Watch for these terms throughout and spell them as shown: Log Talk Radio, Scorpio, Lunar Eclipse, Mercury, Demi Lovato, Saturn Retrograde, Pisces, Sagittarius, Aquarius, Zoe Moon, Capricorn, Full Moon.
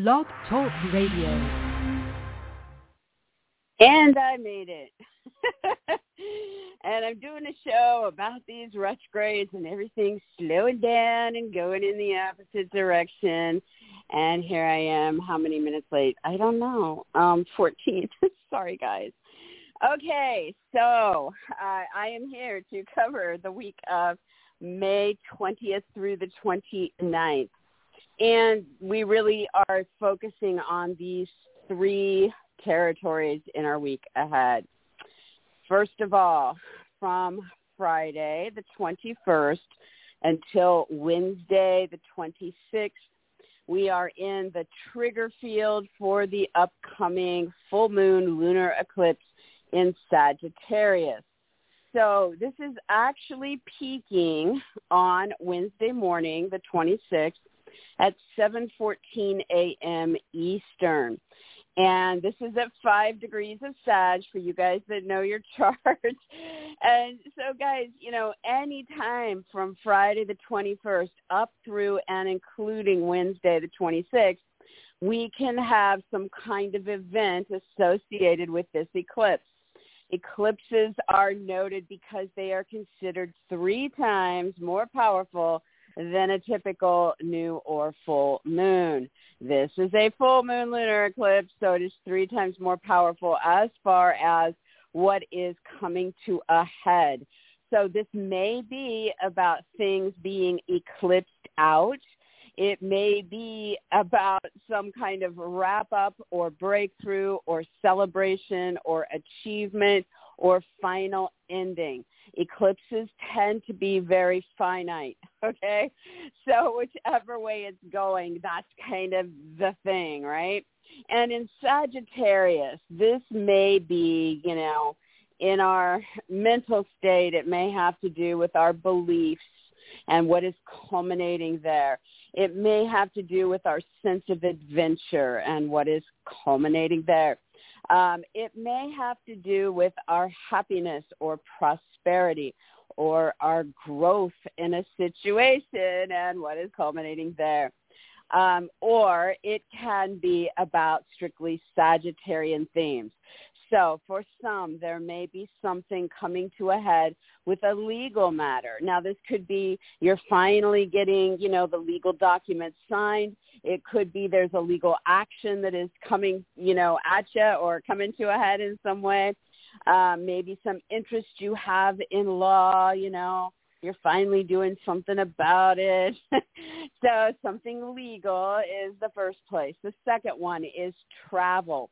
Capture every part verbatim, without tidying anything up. Log Talk Radio. And I made it. And I'm doing a show about these retrogrades and everything slowing down and going in the opposite direction. And here I am. How many minutes late? I don't know. Um, fourteen. Sorry, guys. Okay, so uh, I am here to cover the week of May twentieth through the twenty-ninth. And we really are focusing on these three territories in our week ahead. First of all, from Friday the twenty-first until Wednesday the twenty-sixth, we are in the trigger field for the upcoming full moon lunar eclipse in Sagittarius. So this is actually peaking on Wednesday morning the twenty-sixth at seven fourteen a.m. Eastern. And this is at five degrees of Sag for you guys that know your chart. And so, guys, you know, any time from Friday the twenty-first up through and including Wednesday the twenty-sixth, we can have some kind of event associated with this eclipse. Eclipses are noted because they are considered three times more powerful than a typical new or full moon. This is a full moon lunar eclipse, so it is three times more powerful as far as what is coming to a head. So this may be about things being eclipsed out. It may be about some kind of wrap-up or breakthrough or celebration or achievement or final ending. Eclipses tend to be very finite, okay? So whichever way it's going, that's kind of the thing, right? And in Sagittarius, this may be, you know, in our mental state, it may have to do with our beliefs and what is culminating there. It may have to do with our sense of adventure and what is culminating there. Um, it may have to do with our happiness or prosperity or our growth in a situation and what is culminating there. Um, or it can be about strictly Sagittarian themes. So for some, there may be something coming to a head with a legal matter. Now, this could be you're finally getting, you know, the legal documents signed. It could be there's a legal action that is coming, you know, at you or coming to a head in some way. Uh, maybe some interest you have in law, you know. You're finally doing something about it. So something legal is the first place. The second one is travel.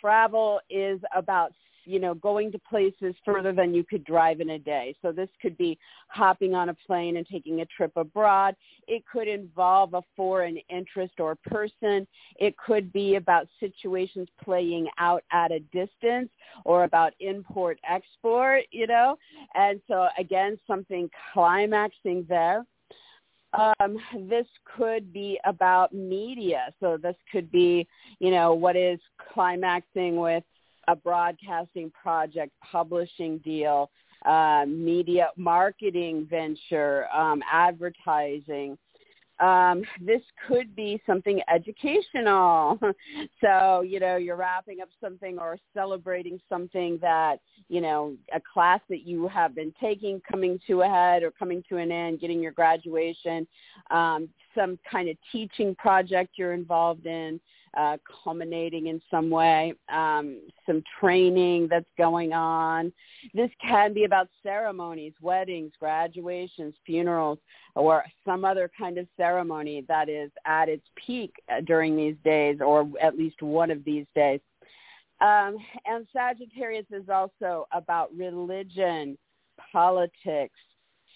Travel is about, you know, going to places further than you could drive in a day. So this could be hopping on a plane and taking a trip abroad. It could involve a foreign interest or person. It could be about situations playing out at a distance or about import-export, you know. And so, again, something climaxing there. Um, this could be about media. So this could be, you know, what is climaxing with a broadcasting project, publishing deal, uh, media marketing venture, um, advertising. Um, this could be something educational. So, you know, you're wrapping up something or celebrating something that, you know, a class that you have been taking coming to a head or coming to an end, getting your graduation, um, some kind of teaching project you're involved in, uh, culminating in some way, um, some training that's going on. This can be about ceremonies, weddings, graduations, funerals, or some other kind of ceremony that is at its peak during these days, or at least one of these days. Um, and Sagittarius is also about religion, politics,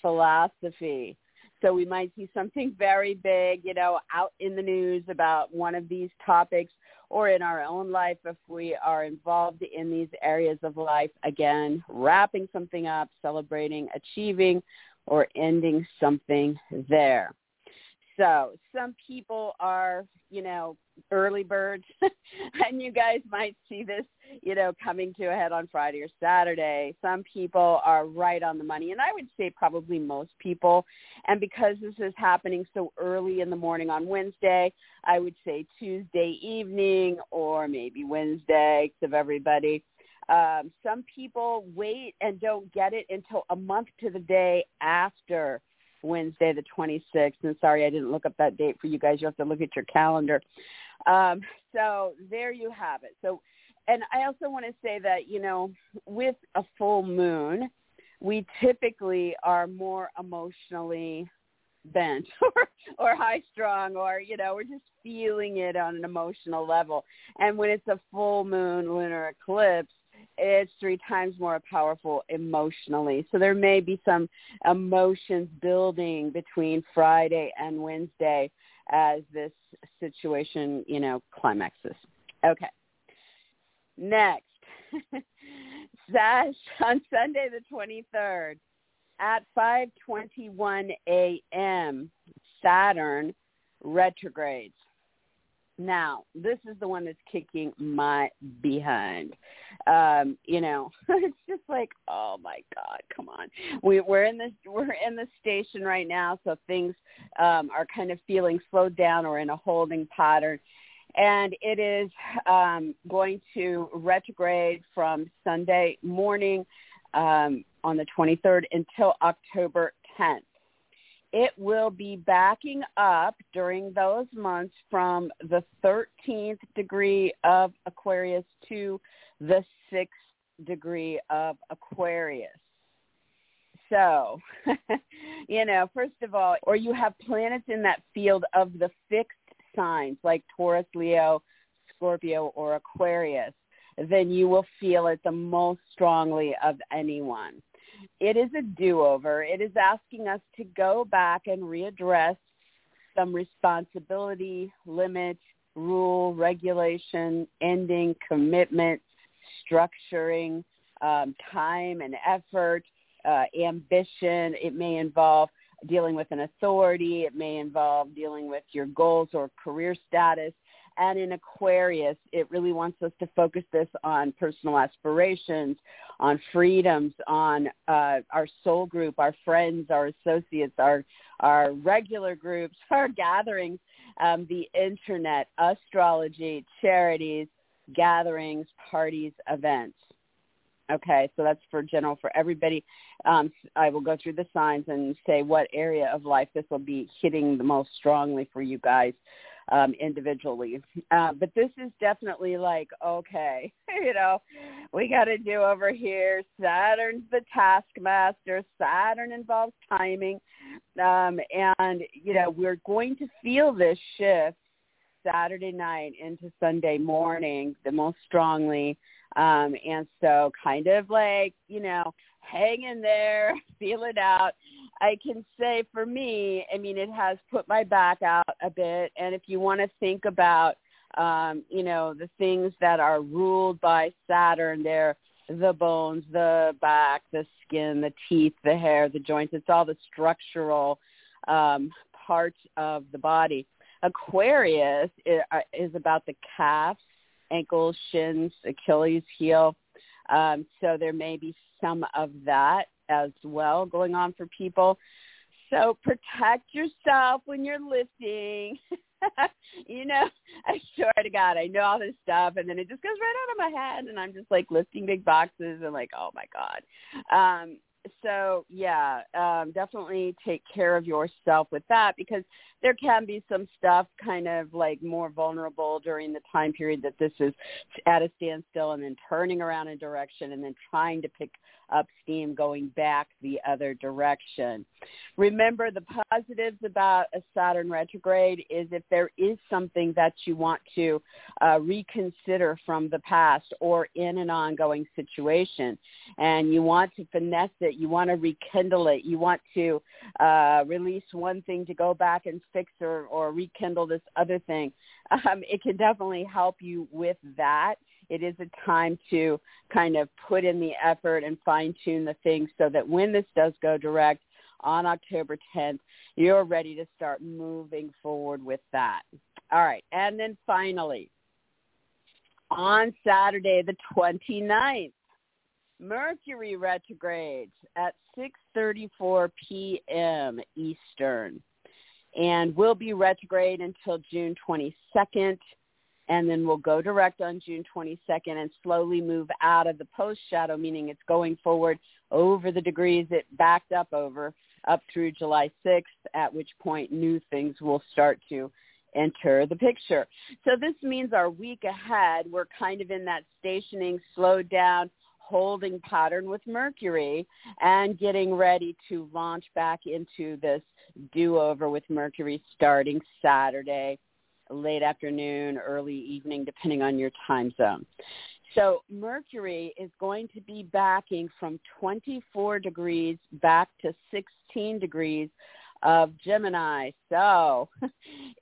philosophy. So we might see something very big, you know, out in the news about one of these topics, or in our own life if we are involved in these areas of life, again, wrapping something up, celebrating, achieving, or ending something there. So some people are, you know, early birds, and you guys might see this, you know, coming to a head on Friday or Saturday. Some people are right on the money, and I would say probably most people. And because this is happening so early in the morning on Wednesday, I would say Tuesday evening or maybe Wednesday of everybody. Um, some people wait and don't get it until a month to the day after Wednesday the twenty-sixth, and sorry I didn't look up that date for you guys. You have to look at your calendar. Um, so there you have it. So, and I also want to say that, you know, with a full moon, we typically are more emotionally bent or, or high strung, or, you know, we're just feeling it on an emotional level. And when it's a full moon lunar eclipse, it's three times more powerful emotionally. So there may be some emotions building between Friday and Wednesday as this situation, you know, climaxes. Okay. Next, Sash, on Sunday the twenty-third at five twenty-one a.m., Saturn retrogrades. Now, this is the one that's kicking my behind. Um, you know, it's just like, oh my God, come on. We, we're in this, we're in the station right now, so things um, are kind of feeling slowed down or in a holding pattern, and it is um, going to retrograde from Sunday morning um, on the twenty-third until October tenth. It will be backing up during those months from the thirteenth degree of Aquarius to the sixth degree of Aquarius. So, you know, first of all, or you have planets in that field of the fixed signs like Taurus, Leo, Scorpio, or Aquarius, then you will feel it the most strongly of anyone. It is a do-over. It is asking us to go back and readdress some responsibility, limit, rule, regulation, ending, commitment, structuring, um, time and effort, uh, ambition. It may involve dealing with an authority. It may involve dealing with your goals or career status. And in Aquarius, it really wants us to focus this on personal aspirations, on freedoms, on uh, our soul group, our friends, our associates, our our regular groups, our gatherings, um, the internet, astrology, charities, gatherings, parties, events. Okay, so that's for general for everybody. Um, I will go through the signs and say what area of life this will be hitting the most strongly for you guys um, individually. Uh, but this is definitely like, okay, you know, we got to do over here. Saturn's the taskmaster. Saturn involves timing. Um, and, you know, we're going to feel this shift Saturday night into Sunday morning the most strongly. Um, and so kind of like, you know, hang in there, feel it out. I can say for me, I mean, it has put my back out a bit. And if you want to think about, um, you know, the things that are ruled by Saturn, they're the bones, the back, the skin, the teeth, the hair, the joints. It's all the structural um, parts of the body. Aquarius is about the calves, ankles, shins, Achilles heel. Um, so there may be some of that as well going on for people. So protect yourself when you're listening. You know, I swear to God, I know all this stuff, and then it just goes right out of my head, and I'm just like lifting big boxes and like, oh my God. Um, so yeah, um, definitely take care of yourself with that, because there can be some stuff kind of like more vulnerable during the time period that this is at a standstill and then turning around in direction and then trying to pick up steam going back the other direction. Remember, the positives about a Saturn retrograde is if there is something that you want to uh, reconsider from the past or in an ongoing situation, and you want to finesse it, you want to rekindle it, you want to uh, release one thing to go back and fix or, or rekindle this other thing, um, it can definitely help you with that. It is a time to kind of put in the effort and fine-tune the things so that when this does go direct on October tenth, you're ready to start moving forward with that. All right. And then finally, on Saturday, the twenty-ninth, Mercury retrogrades at six thirty-four p.m. Eastern, and will be retrograde until June twenty-second, and then we'll go direct on June twenty-second and slowly move out of the post-shadow, meaning it's going forward over the degrees it backed up over, up through July sixth, at which point new things will start to enter the picture. So this means our week ahead, we're kind of in that stationing, slowed down, holding pattern with Mercury and getting ready to launch back into this do-over with Mercury starting Saturday, late afternoon, early evening, depending on your time zone. So Mercury is going to be backing from twenty-four degrees back to sixteen degrees of Gemini. So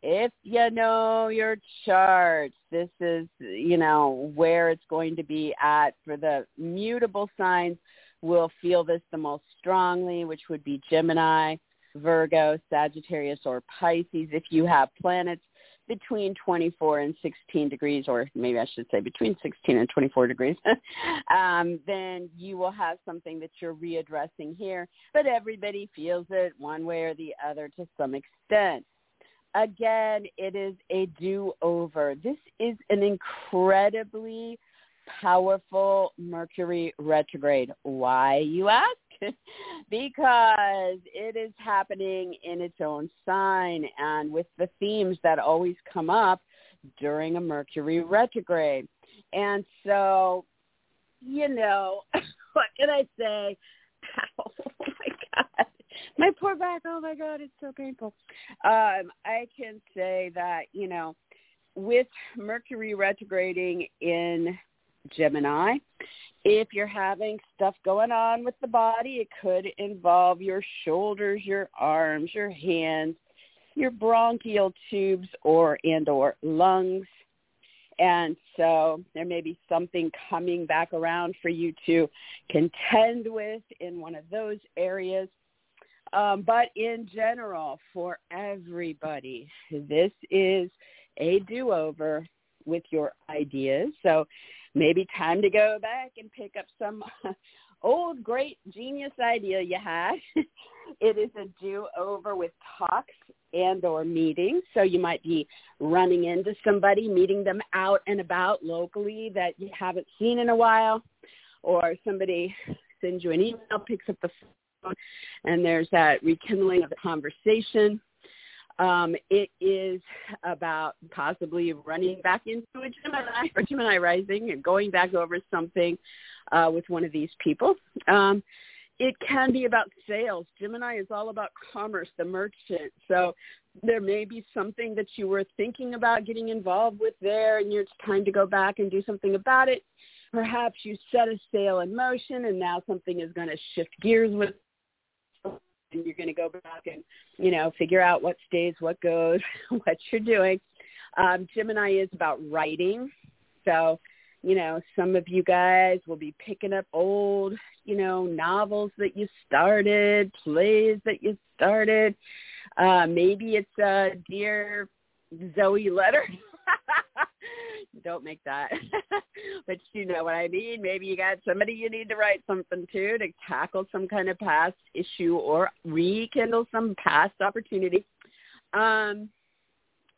if you know your charts, this is, you know, where it's going to be at. For the mutable signs, we'll feel this the most strongly, which would be Gemini, Virgo, Sagittarius, or Pisces. If you have planets between twenty-four and sixteen degrees, or maybe I should say between sixteen and twenty-four degrees, um, then you will have something that you're readdressing here. But everybody feels it one way or the other to some extent. Again, it is a do-over. This is an incredibly powerful Mercury retrograde. Why, you ask? Because it is happening in its own sign and with the themes that always come up during a Mercury retrograde. And so, you know, what can I say? Ow, oh, my God. My poor back. Oh, my God. It's so painful. Um, I can say that, you know, with Mercury retrograding in Gemini, if you're having stuff going on with the body, it could involve your shoulders, your arms, your hands, your bronchial tubes, or and or lungs. And so there may be something coming back around for you to contend with in one of those areas. Um, but in general, for everybody, this is a do-over with your ideas. So maybe time to go back and pick up some old great genius idea you had. It is a do-over with talks and or meetings. So you might be running into somebody, meeting them out and about locally that you haven't seen in a while, or somebody sends you an email, picks up the phone, and there's that rekindling of the conversation. Um, it is about possibly running back into a Gemini or Gemini rising and going back over something uh, with one of these people. Um, it can be about sales. Gemini is all about commerce, the merchant. So there may be something that you were thinking about getting involved with there, and it's time to go back and do something about it. Perhaps you set a sale in motion, and now something is going to shift gears with and you're going to go back and, you know, figure out what stays, what goes, what you're doing. Um, Gemini is about writing. So, you know, some of you guys will be picking up old, you know, novels that you started, plays that you started. Uh, maybe it's a Dear Zoe letter. Don't make that. But you know what I mean. Maybe you got somebody you need to write something to to tackle some kind of past issue or rekindle some past opportunity. Um,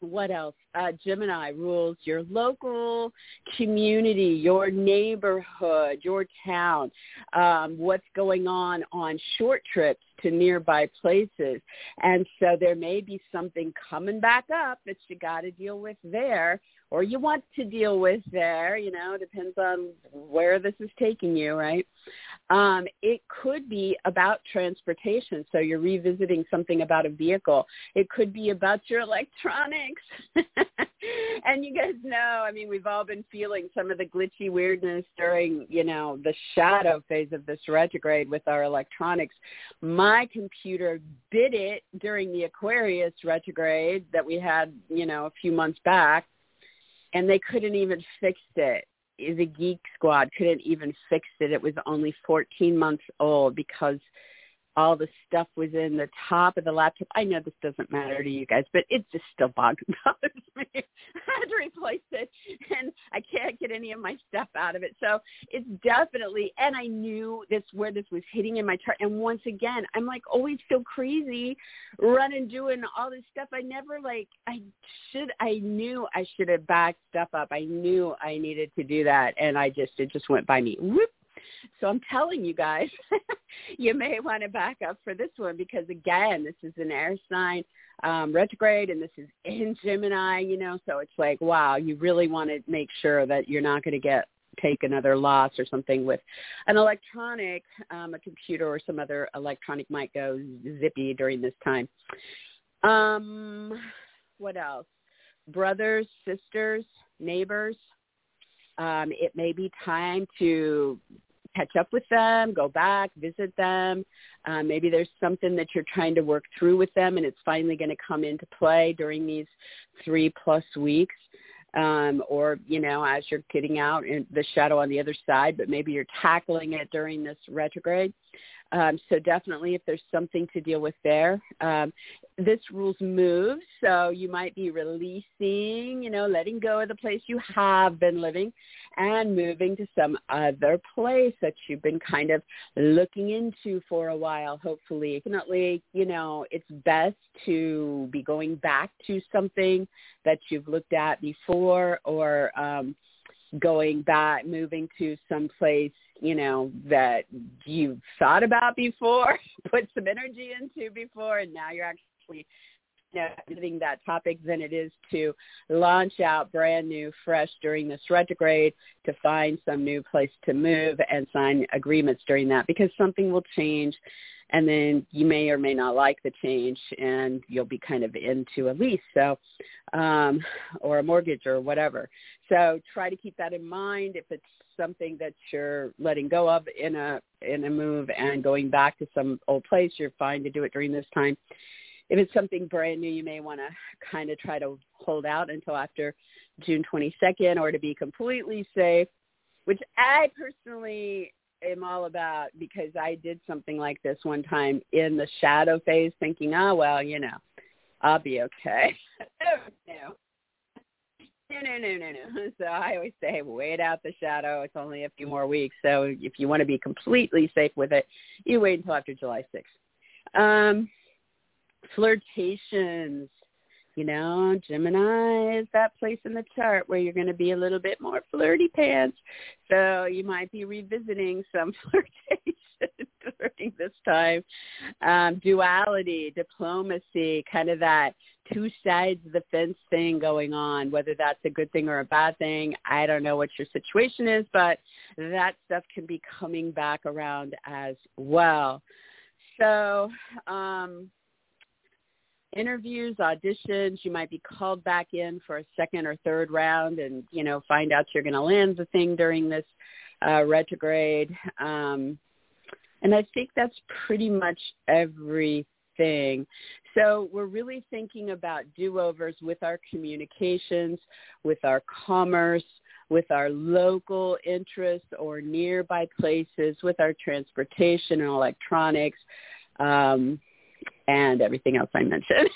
what else? Uh, Gemini rules your local community, your neighborhood, your town, um, what's going on on short trips to nearby places. And so there may be something coming back up that you got to deal with there, or you want to deal with there, you know, depends on where this is taking you, right? Um, it could be about transportation, so you're revisiting something about a vehicle. It could be about your electronics. And you guys know, I mean, we've all been feeling some of the glitchy weirdness during, you know, the shadow phase of this retrograde with our electronics. My computer bit it during the Aquarius retrograde that we had, you know, a few months back. And they couldn't even fix it. The Geek Squad couldn't even fix it. It was only fourteen months old because all the stuff was in the top of the laptop. I know this doesn't matter to you guys, but it just still bothers me. I had to replace it, and I can't get any of my stuff out of it. So it's definitely, and I knew this where this was hitting in my chart. And once again, I'm like always so crazy, running, doing all this stuff. I never like, I should, I knew I should have backed stuff up. I knew I needed to do that. And I just, it just went by me. Whoop. So I'm telling you guys, you may want to back up for this one because, again, this is an air sign um, retrograde, and this is in Gemini, you know, so it's like, wow, you really want to make sure that you're not going to get take another loss or something with an electronic, um, a computer or some other electronic might go zippy during this time. Um, what else? Brothers, sisters, neighbors. Um, it may be time to catch up with them, go back, visit them. Uh, maybe there's something that you're trying to work through with them, and it's finally going to come into play during these three-plus weeks. Um, or, you know, as you're getting out in the shadow on the other side, but maybe you're tackling it during this retrograde. Um, so definitely if there's something to deal with there, um, this rules moves. So you might be releasing, you know, letting go of the place you have been living and moving to some other place that you've been kind of looking into for a while, hopefully. Definitely, you know, it's best to be going back to something that you've looked at before or um, going back, moving to some place, you know, that you've thought about before, put some energy into before, and now you're actually, you know, visiting that topic than it is to launch out brand new, fresh during this retrograde to find some new place to move and sign agreements during that because something will change. And then you may or may not like the change, and you'll be kind of into a lease, so um, or a mortgage or whatever. So try to keep that in mind if it's something that you're letting go of in a in a move and going back to some old place. You're fine to do it during this time. If it's something brand new, you may want to kind of try to hold out until after June twenty-second, or to be completely safe, which I personally I'm all about because I did something like this one time in the shadow phase thinking, oh, well, you know, I'll be okay. no, no, no, no, no, no. So I always say, wait out the shadow. It's only a few more weeks. So if you want to be completely safe with it, you wait until after July sixth. Um, flirtations. You know, Gemini is that place in the chart where you're going to be a little bit more flirty pants. So you might be revisiting some flirtation during this time. Um, duality, diplomacy, kind of that two sides of the fence thing going on, whether that's a good thing or a bad thing. I don't know what your situation is, but that stuff can be coming back around as well. So, um, interviews, auditions, you might be called back in for a second or third round and, you know, find out you're going to land the thing during this uh, retrograde. Um, and I think that's pretty much everything. So we're really thinking about do-overs with our communications, with our commerce, with our local interests or nearby places, with our transportation and electronics, um and everything else I mentioned.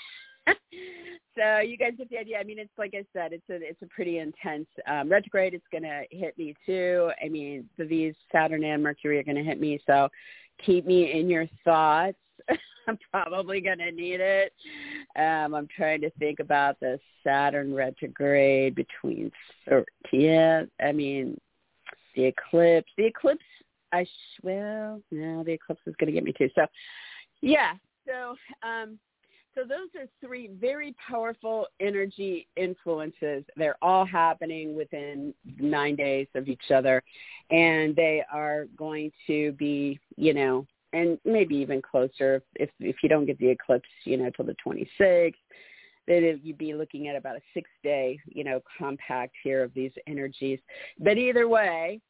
So you guys get the idea. I mean, it's like I said, it's a it's a pretty intense um, retrograde. It's going to hit me too. I mean, the, these Saturn and Mercury are going to hit me. So keep me in your thoughts. I'm probably going to need it. Um, I'm trying to think about the Saturn retrograde between thirtieth. I mean, the eclipse. The eclipse, I, well, no, the eclipse is going to get me too. So, yeah. So um, so those are three very powerful energy influences. They're all happening within nine days of each other, and they are going to be, you know, and maybe even closer if if you don't get the eclipse, you know, till the twenty-sixth. That you'd be looking at about a six-day, you know, compact here of these energies. But either way,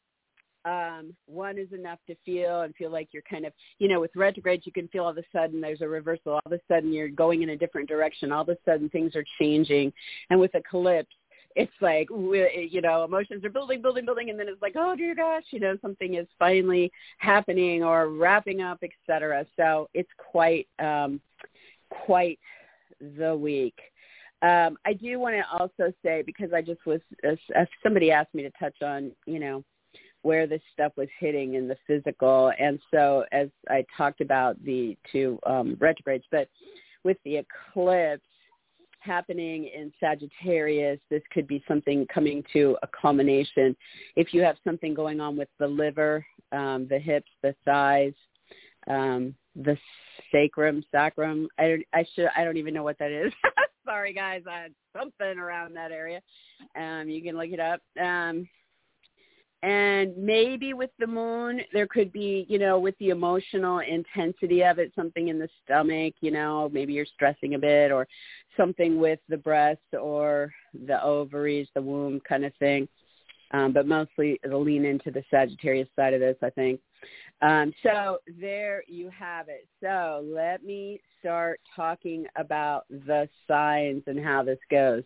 Um, one is enough to feel and feel like you're kind of, you know, with retrogrades, you can feel all of a sudden there's a reversal. All of a sudden you're going in a different direction. All of a sudden things are changing. And with eclipse, it's like, you know, emotions are building, building, building. And then it's like, oh, dear gosh, you know, something is finally happening or wrapping up, et cetera. So it's quite, um, quite the week. Um, I do want to also say, because I just was, uh, somebody asked me to touch on, you know, where this stuff was hitting in the physical. And so as I talked about the two um, retrogrades, but with the eclipse happening in Sagittarius, this could be something coming to a culmination. If you have something going on with the liver, um, the hips, the thighs, um, the sacrum, sacrum, I don't, I should, I don't even know what that is. Sorry, guys, I had something around that area. Um, you can look it up. Um, And maybe with the moon, there could be, you know, with the emotional intensity of it, something in the stomach, you know, maybe you're stressing a bit, or something with the breast or the ovaries, the womb kind of thing. Um, but mostly it'll lean into the Sagittarius side of this, I think. Um, so there you have it. So let me start talking about the signs and how this goes.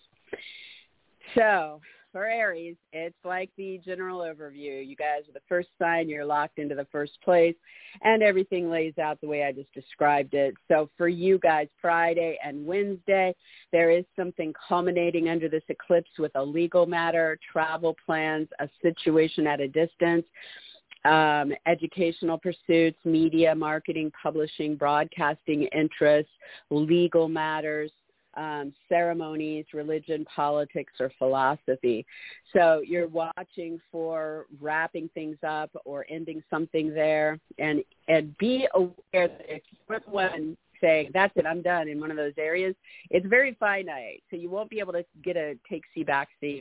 So for Aries, it's like the general overview. You guys are the first sign. You're locked into the first place, and everything lays out the way I just described it. So for you guys, Friday and Wednesday, there is something culminating under this eclipse with a legal matter, travel plans, a situation at a distance, um, educational pursuits, media, marketing, publishing, broadcasting interests, legal matters, Um, ceremonies, religion, politics, or philosophy. So you're watching for wrapping things up or ending something there, and and be aware that if you're the one saying, that's it, I'm done, in one of those areas, it's very finite, so you won't be able to get a take-see, back-see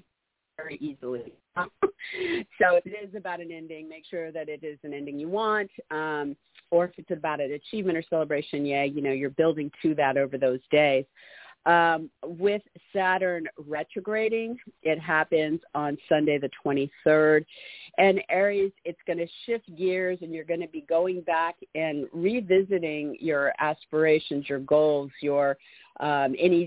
very easily. So if it is about an ending, make sure that it is an ending you want, um, or if it's about an achievement or celebration, yeah, you know, you're building to that over those days. Um, with Saturn retrograding, it happens on Sunday the twenty-third, and Aries, it's going to shift gears, and you're going to be going back and revisiting your aspirations, your goals, your um, any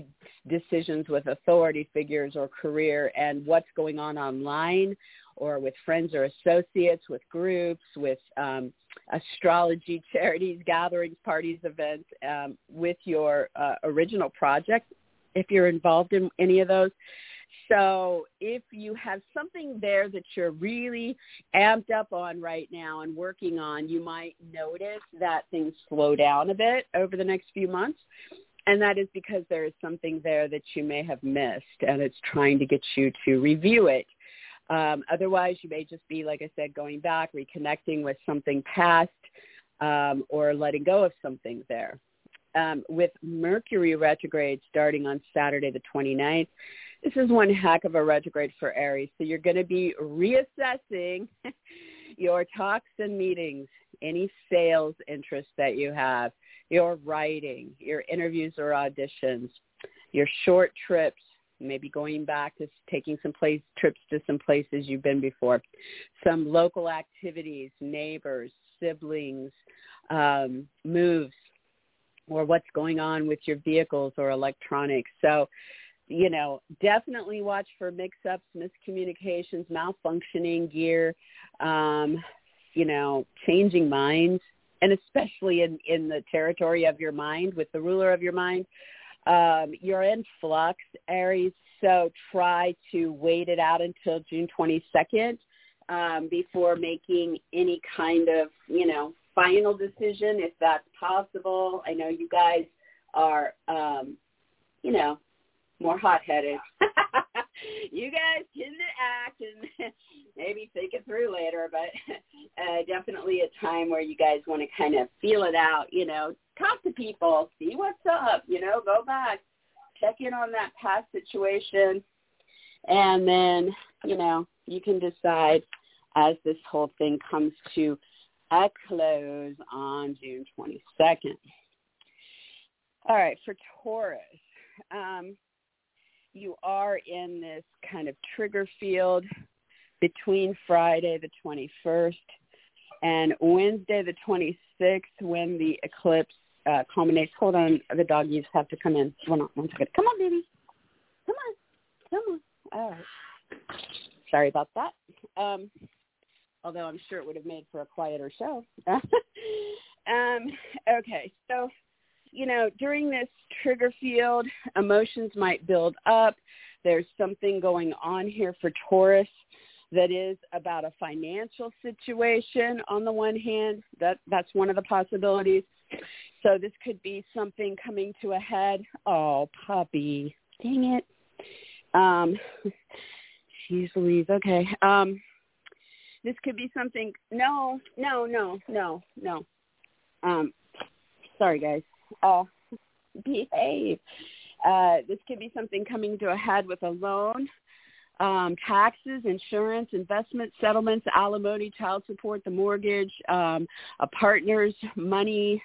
decisions with authority figures or career, and what's going on online or with friends or associates, with groups, with um, astrology, charities, gatherings, parties, events, um, with your uh, original project, if you're involved in any of those. So if you have something there that you're really amped up on right now and working on, you might notice that things slow down a bit over the next few months. And that is because there is something there that you may have missed, and it's trying to get you to review it. Um, otherwise, you may just be, like I said, going back, reconnecting with something past, um, or letting go of something there. Um, with Mercury retrograde starting on Saturday the twenty-ninth, this is one heck of a retrograde for Aries. So you're going to be reassessing your talks and meetings, any sales interests that you have, your writing, your interviews or auditions, your short trips, maybe going back to taking some place trips to some places you've been before, some local activities, neighbors, siblings, um, moves, or what's going on with your vehicles or electronics. So, you know, definitely watch for mix-ups, miscommunications, malfunctioning gear, um, you know, changing minds, and especially in, in the territory of your mind, with the ruler of your mind. Um, you're in flux, Aries, so try to wait it out until June twenty-second um, before making any kind of, you know, final decision, if that's possible. I know you guys are, um, you know, more hot-headed. You guys tend to act and maybe think it through later, but uh, definitely a time where you guys want to kind of feel it out, you know, talk to people, see what's up, you know, go back, check in on that past situation, and then, you know, you can decide as this whole thing comes to a close on June twenty-second. All right, for Taurus, um, you are in this kind of trigger field between Friday the twenty-first and Wednesday the twenty-sixth when the eclipse uh, culminates. Hold on, the doggies have to come in. One second. Come on, baby. Come on. Come on. Oh, sorry about that. Um, although I'm sure it would have made for a quieter show. um, okay, so, you know, during this trigger field, emotions might build up. There's something going on here for Taurus that is about a financial situation on the one hand. That that's one of the possibilities. So this could be something coming to a head. Oh, puppy. Dang it. Um, geez Louise. Okay. Um, this could be something. No, no, no, no, no. Um, sorry, guys. Uh, behave. Uh, this could be something coming to a head with a loan, um, taxes, insurance, investments, settlements, alimony, child support, the mortgage, um, a partner's money,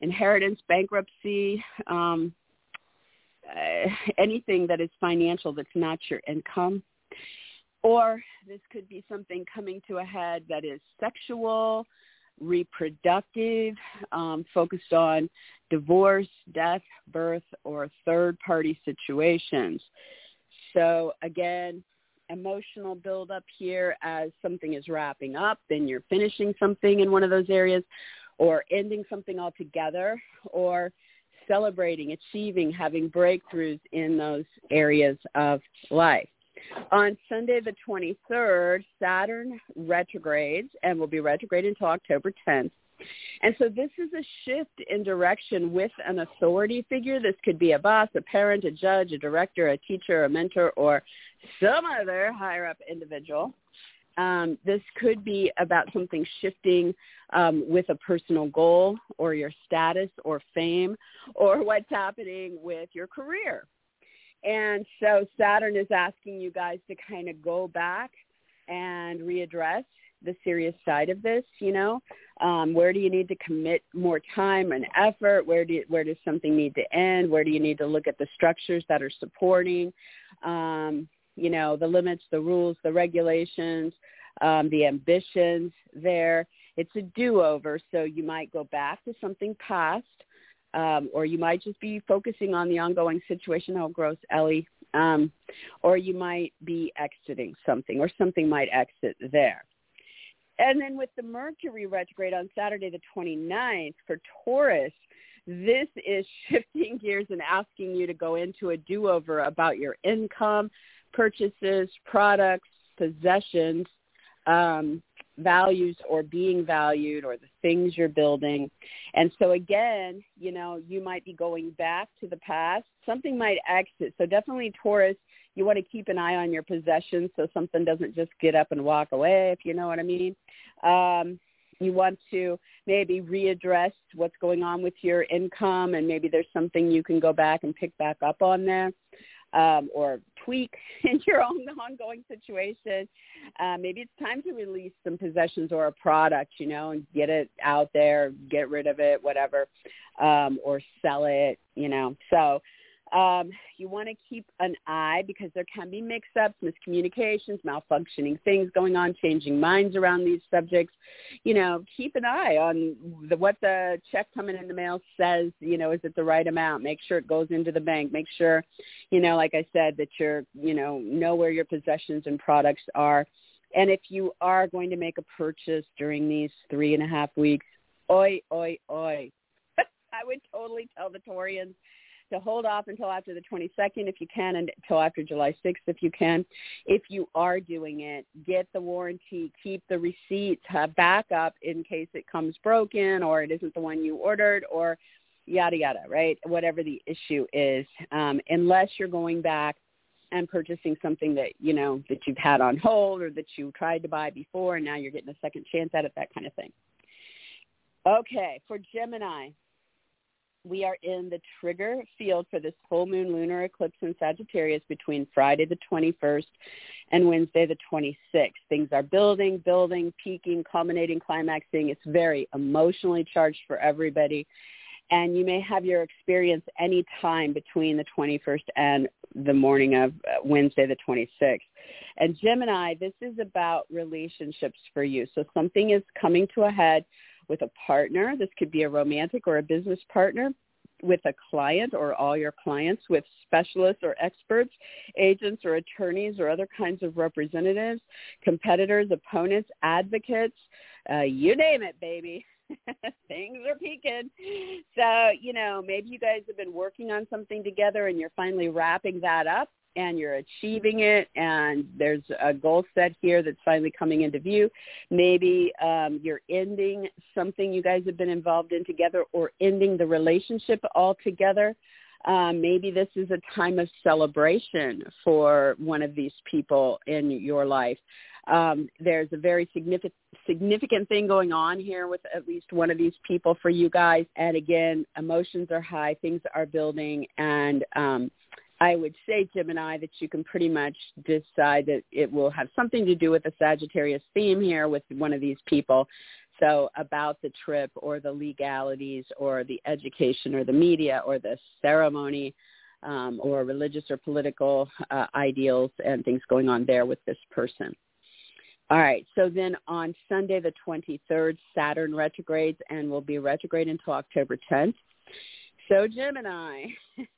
inheritance, bankruptcy, um, uh, anything that is financial that's not your income. Or this could be something coming to a head that is sexual, reproductive, um, focused on divorce, death, birth, or third-party situations. So, again, emotional buildup here as something is wrapping up, then you're finishing something in one of those areas, or ending something altogether, or celebrating, achieving, having breakthroughs in those areas of life. On Sunday the twenty-third, Saturn retrogrades and will be retrograde until October tenth. And so this is a shift in direction with an authority figure. This could be a boss, a parent, a judge, a director, a teacher, a mentor, or some other higher-up individual. Um, this could be about something shifting um, with a personal goal or your status or fame or what's happening with your career. And so Saturn is asking you guys to kind of go back and readdress the serious side of this, you know. Um, where do you need to commit more time and effort? Where do you, where does something need to end? Where do you need to look at the structures that are supporting, um, you know, the limits, the rules, the regulations, um, the ambitions there? It's a do-over, so you might go back to something past. Um, or you might just be focusing on the ongoing situation. Oh, gross, Ellie. Um, or you might be exiting something, or something might exit there. And then with the Mercury retrograde on Saturday the twenty-ninth for Taurus, this is shifting gears and asking you to go into a do-over about your income, purchases, products, possessions, um, values or being valued or the things you're building. And so again, you know, you might be going back to the past. Something might exit. So definitely Taurus, you want to keep an eye on your possessions so something doesn't just get up and walk away, if you know what I mean. Um, you want to maybe readdress what's going on with your income, and maybe there's something you can go back and pick back up on there. Um, or tweak in your own ongoing situation. Uh, maybe it's time to release some possessions or a product, you know, and get it out there, get rid of it, whatever, um, or sell it, you know. So um, you want to keep an eye because there can be mix-ups, miscommunications, malfunctioning things going on, changing minds around these subjects. You know, keep an eye on the, what the check coming in the mail says, you know, is it the right amount? Make sure it goes into the bank. Make sure, you know, like I said, that you're, you know, know where your possessions and products are. And if you are going to make a purchase during these three and a half weeks, oi, oi, oi. I would totally tell the Taurians to hold off until after the twenty-second if you can, and until after July sixth if you can. If you are doing it, get the warranty, keep the receipts, have backup in case it comes broken or it isn't the one you ordered or yada, yada, right? Whatever the issue is, um, unless you're going back and purchasing something that, you know, that you've had on hold or that you tried to buy before and now you're getting a second chance at it, that kind of thing. Okay, for Gemini. We are in the trigger field for this full moon lunar eclipse in Sagittarius between Friday the twenty-first and Wednesday the twenty-sixth. Things are building, building, peaking, culminating, climaxing. It's very emotionally charged for everybody. And you may have your experience any time between the twenty-first and the morning of Wednesday the twenty-sixth. And Gemini, this is about relationships for you. So something is coming to a head with a partner. This could be a romantic or a business partner, with a client or all your clients, with specialists or experts, agents or attorneys or other kinds of representatives, competitors, opponents, advocates, uh, you name it, baby. Things are peaking. So, you know, maybe you guys have been working on something together and you're finally wrapping that up and you're achieving it, and there's a goal set here that's finally coming into view. Maybe um, you're ending something you guys have been involved in together, or ending the relationship altogether. Uh, maybe this is a time of celebration for one of these people in your life. Um, there's a very significant significant thing going on here with at least one of these people for you guys. And again, emotions are high, things are building, and um, I would say, Gemini, that you can pretty much decide that it will have something to do with the Sagittarius theme here with one of these people. So about the trip or the legalities or the education or the media or the ceremony um, or religious or political uh, ideals and things going on there with this person. All right. So then on Sunday, the twenty-third, Saturn retrogrades and will be retrograde until October tenth. So Gemini,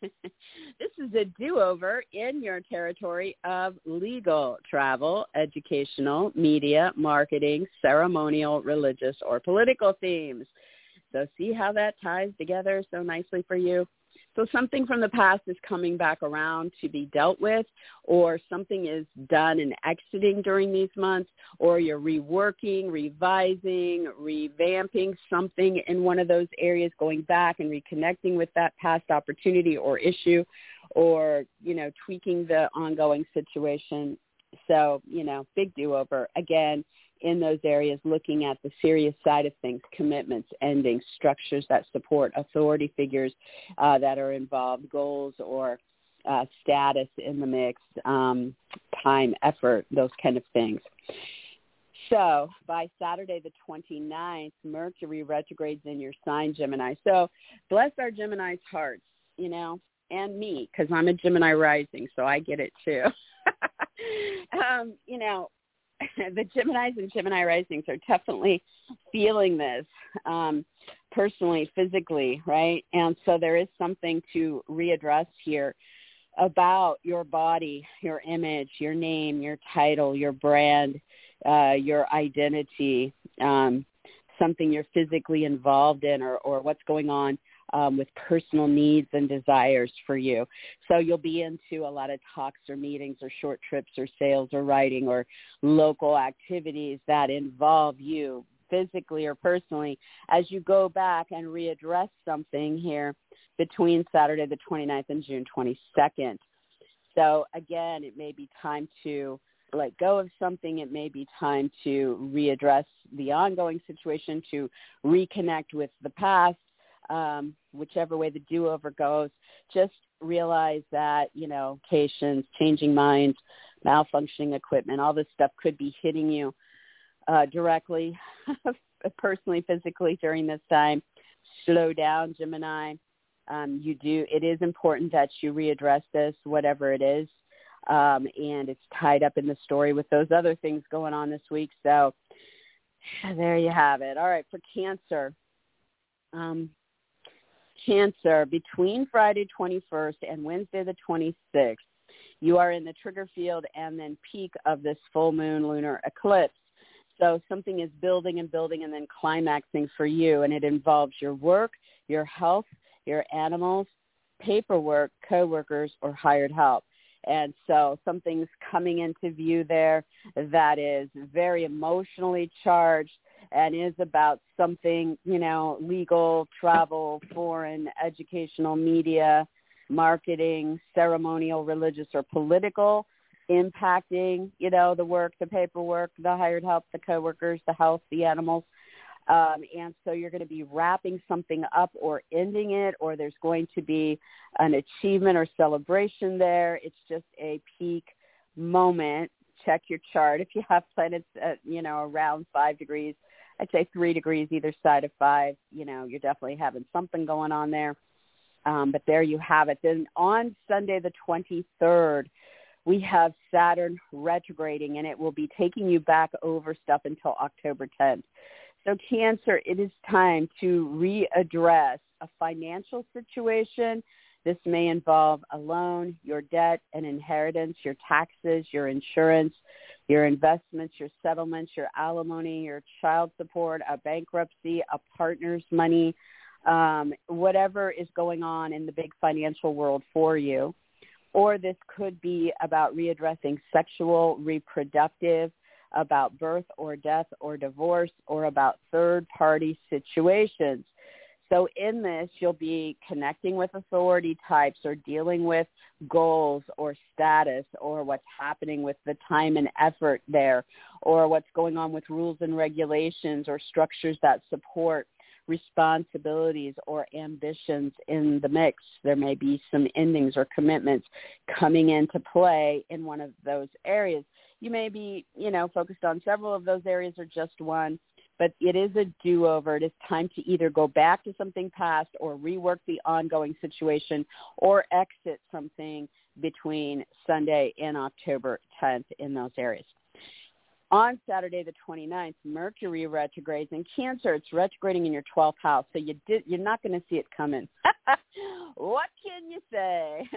this is a do-over in your territory of legal, travel, educational, media, marketing, ceremonial, religious, or political themes. So see how that ties together so nicely for you? So something from the past is coming back around to be dealt with, or something is done and exiting during these months, or you're reworking, revising, revamping something in one of those areas, going back and reconnecting with that past opportunity or issue, or, you know, tweaking the ongoing situation. So, you know, big do-over. Again, in those areas, looking at the serious side of things, commitments, endings, structures that support authority figures uh, that are involved, goals or uh, status in the mix, um, time, effort, those kind of things. So by Saturday the twenty-ninth, Mercury retrogrades in your sign, Gemini. So bless our Gemini's hearts, you know, and me, because I'm a Gemini rising, so I get it too. um, you know, the Geminis and Gemini risings are definitely feeling this um, personally, physically, right? And so there is something to readdress here about your body, your image, your name, your title, your brand, uh, your identity, um, something you're physically involved in, or, or what's going on Um, with personal needs and desires for you. So you'll be into a lot of talks or meetings or short trips or sales or writing or local activities that involve you physically or personally as you go back and readdress something here between Saturday the twenty-ninth and June twenty-second. So again, it may be time to let go of something. It may be time to readdress the ongoing situation, to reconnect with the past. Um, whichever way the do-over goes, just realize that, you know, vacations, changing minds, malfunctioning equipment, all this stuff could be hitting you uh, directly, personally, physically during this time. Slow down, Gemini. Um, you do. It is important that you readdress this, whatever it is, um, and it's tied up in the story with those other things going on this week. So there you have it. All right, for Cancer. Um, Cancer, between Friday twenty-first and Wednesday the twenty-sixth, you are in the trigger field and then peak of this full moon lunar eclipse. So something is building and building and then climaxing for you, and it involves your work, your health, your animals, paperwork, coworkers, or hired help. And so something's coming into view there that is very emotionally charged and is about something, you know, legal, travel, foreign, educational, media, marketing, ceremonial, religious, or political, impacting, you know, the work, the paperwork, the hired help, the coworkers, the health, the animals. Um, and so you're going to be wrapping something up or ending it, or there's going to be an achievement or celebration there. It's just a peak moment. Check your chart. If you have planets, at, you know, around five degrees, I'd say three degrees either side of five, you know, you're definitely having something going on there. Um, but there you have it. Then on Sunday, the twenty-third, we have Saturn retrograding, and it will be taking you back over stuff until October tenth. So Cancer, it is time to readdress a financial situation. This may involve a loan, your debt, an inheritance, your taxes, your insurance, your investments, your settlements, your alimony, your child support, a bankruptcy, a partner's money, um, whatever is going on in the big financial world for you. Or this could be about readdressing sexual, reproductive, about birth or death or divorce, or about third-party situations. So in this, you'll be connecting with authority types or dealing with goals or status or what's happening with the time and effort there, or what's going on with rules and regulations or structures that support responsibilities or ambitions in the mix. There may be some endings or commitments coming into play in one of those areas. You may be, you know, focused on several of those areas or just one. But it is a do-over. It is time to either go back to something past or rework the ongoing situation or exit something between Sunday and October tenth in those areas. On Saturday the twenty-ninth, Mercury retrogrades in Cancer. It's retrograding in your twelfth house, so you did, you're not going to see it coming. What can you say?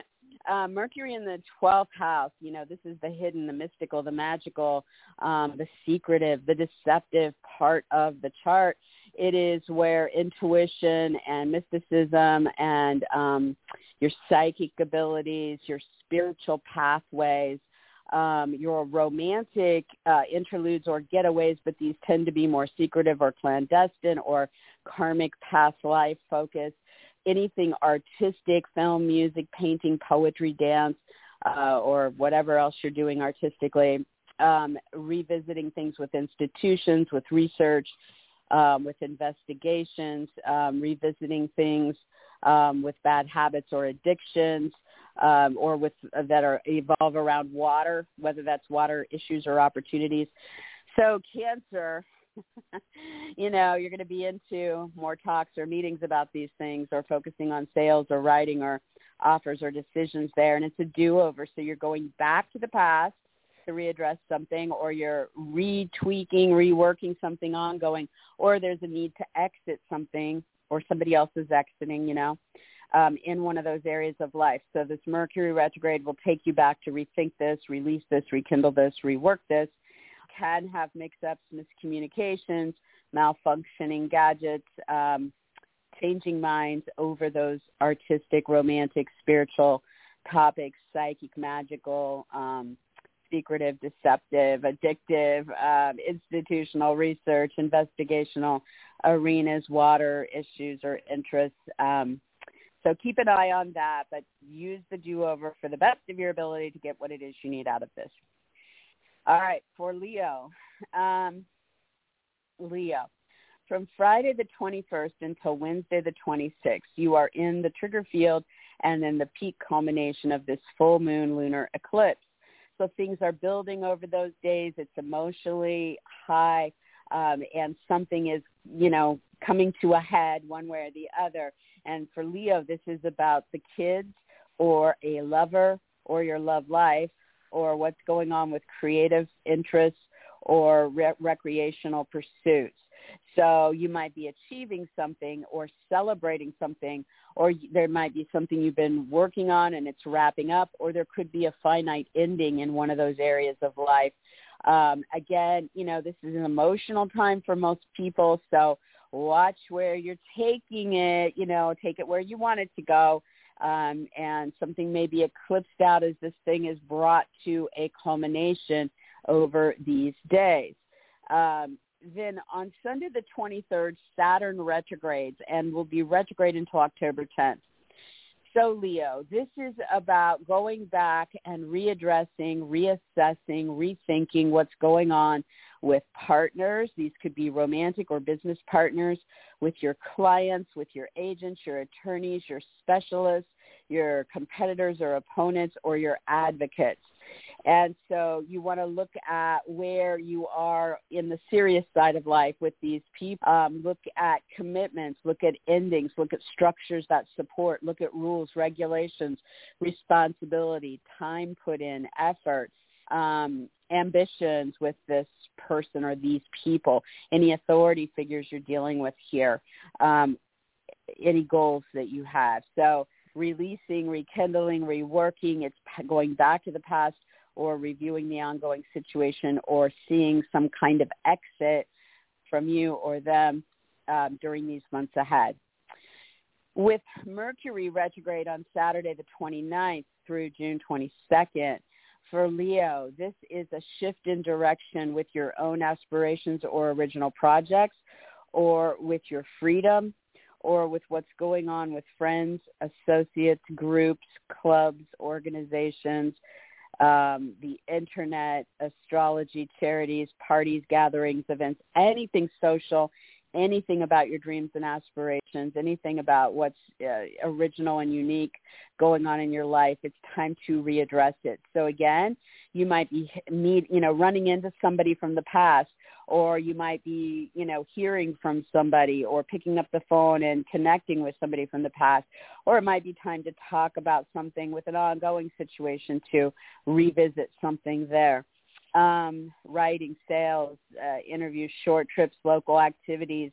Uh, Mercury in the twelfth house, you know, this is the hidden, the mystical, the magical, um, the secretive, the deceptive part of the chart. It is where intuition and mysticism and um, your psychic abilities, your spiritual pathways, Um, your romantic uh, interludes or getaways, but these tend to be more secretive or clandestine or karmic past life focus. Anything artistic, film, music, painting, poetry, dance, uh, or whatever else you're doing artistically, um, revisiting things with institutions, with research, um, with investigations, um, revisiting things um, with bad habits or addictions, Um, or with uh, that are evolve around water, whether that's water issues or opportunities. So Cancer, you know, you're going to be into more talks or meetings about these things, or focusing on sales or writing or offers or decisions there. And it's a do-over. So you're going back to the past to readdress something, or you're retweaking, reworking something ongoing, or there's a need to exit something, or somebody else is exiting, you know. Um, in one of those areas of life. So this Mercury retrograde will take you back to rethink this, release this, rekindle this, rework this. Can have mix-ups, miscommunications, malfunctioning gadgets, um, changing minds over those artistic, romantic, spiritual topics, psychic, magical, um, secretive, deceptive, addictive, um, institutional research, investigational arenas, water issues or interests, um, So keep an eye on that, but use the do-over for the best of your ability to get what it is you need out of this. All right, for Leo. Um, Leo, from Friday the twenty-first until Wednesday the twenty-sixth, you are in the trigger field and in the peak culmination of this full moon lunar eclipse. So things are building over those days. It's emotionally high, um, and something is, you know, coming to a head one way or the other. And for Leo, this is about the kids or a lover or your love life or what's going on with creative interests or re- recreational pursuits. So you might be achieving something or celebrating something, or there might be something you've been working on and it's wrapping up, or there could be a finite ending in one of those areas of life. Um, again, you know, this is an emotional time for most people, so watch where you're taking it, you know, take it where you want it to go. Um, and something may be eclipsed out as this thing is brought to a culmination over these days. Um, then on Sunday the twenty-third, Saturn retrogrades and will be retrograde until October tenth. So Leo, this is about going back and readdressing, reassessing, rethinking what's going on with partners. These could be romantic or business partners, with your clients, with your agents, your attorneys, your specialists, your competitors or opponents, or your advocates. And so you want to look at where you are in the serious side of life with these people. Um, look at commitments, look at endings, look at structures that support, look at rules, regulations, responsibility, time put in, effort, um, ambitions with this person or these people, any authority figures you're dealing with here. Um, any goals that you have. So releasing, rekindling, reworking, it's going back to the past or reviewing the ongoing situation or seeing some kind of exit from you or them um, during these months ahead. With Mercury retrograde on Saturday the twenty-ninth through June twenty-second, for Leo, this is a shift in direction with your own aspirations or original projects or with your freedom or with what's going on with friends, associates, groups, clubs, organizations, um, the internet, astrology, charities, parties, gatherings, events, anything social, anything about your dreams and aspirations, anything about what's uh, original and unique going on in your life. It's time to readdress it. So again, you might be need, you know, running into somebody from the past, or you might be, you know, hearing from somebody or picking up the phone and connecting with somebody from the past, or it might be time to talk about something with an ongoing situation to revisit something there. Um, writing, sales, uh, interviews, short trips, local activities,